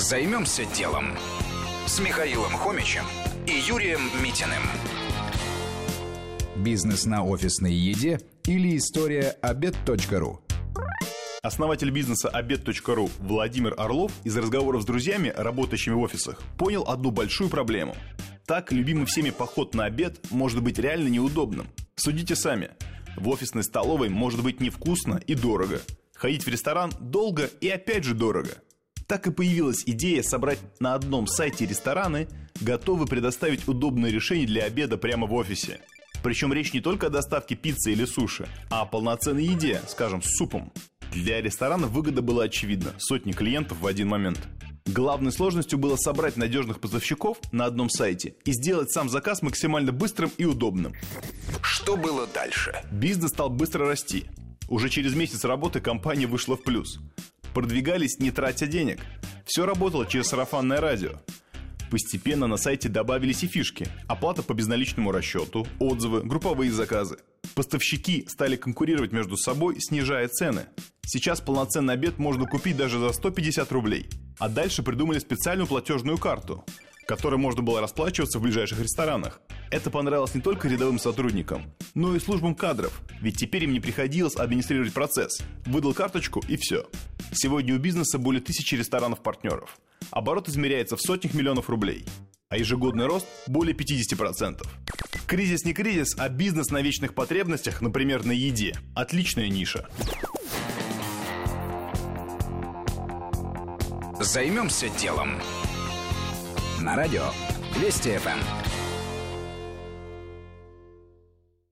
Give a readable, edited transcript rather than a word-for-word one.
Займемся делом с Михаилом Хомичем и Юрием Митиным. Бизнес на офисной еде или история обед.ру. Основатель бизнеса обед.ру Владимир Орлов из разговоров с друзьями, работающими в офисах, понял одну большую проблему. Так, любимый всеми поход на обед может быть реально неудобным. Судите сами. В офисной столовой может быть невкусно и дорого. Ходить в ресторан долго и опять же дорого. Так и появилась идея собрать на одном сайте рестораны, готовые предоставить удобное решение для обеда прямо в офисе. Причем речь не только о доставке пиццы или суши, а о полноценной еде, скажем, с супом. Для ресторана выгода была очевидна – сотни клиентов в один момент. Главной сложностью было собрать надежных поставщиков на одном сайте и сделать сам заказ максимально быстрым и удобным. Что было дальше? Бизнес стал быстро расти. Уже через месяц работы компания вышла в плюс. Продвигались, не тратя денег. Все работало через сарафанное радио. Постепенно на сайте добавились и фишки. Оплата по безналичному расчету, отзывы, групповые заказы. Поставщики стали конкурировать между собой, снижая цены. Сейчас полноценный обед можно купить даже за 150 рублей. А дальше придумали специальную платежную карту, которой можно было расплачиваться в ближайших ресторанах. Это понравилось не только рядовым сотрудникам, но и службам кадров, ведь теперь им не приходилось администрировать процесс. Выдал карточку и все. Сегодня у бизнеса более 1000 ресторанов-партнеров. Оборот измеряется в сотнях миллионов рублей, а ежегодный рост более 50%. Кризис не кризис, а бизнес на вечных потребностях, например, на еде. Отличная ниша. Займемся делом. На радио Вести ФМ.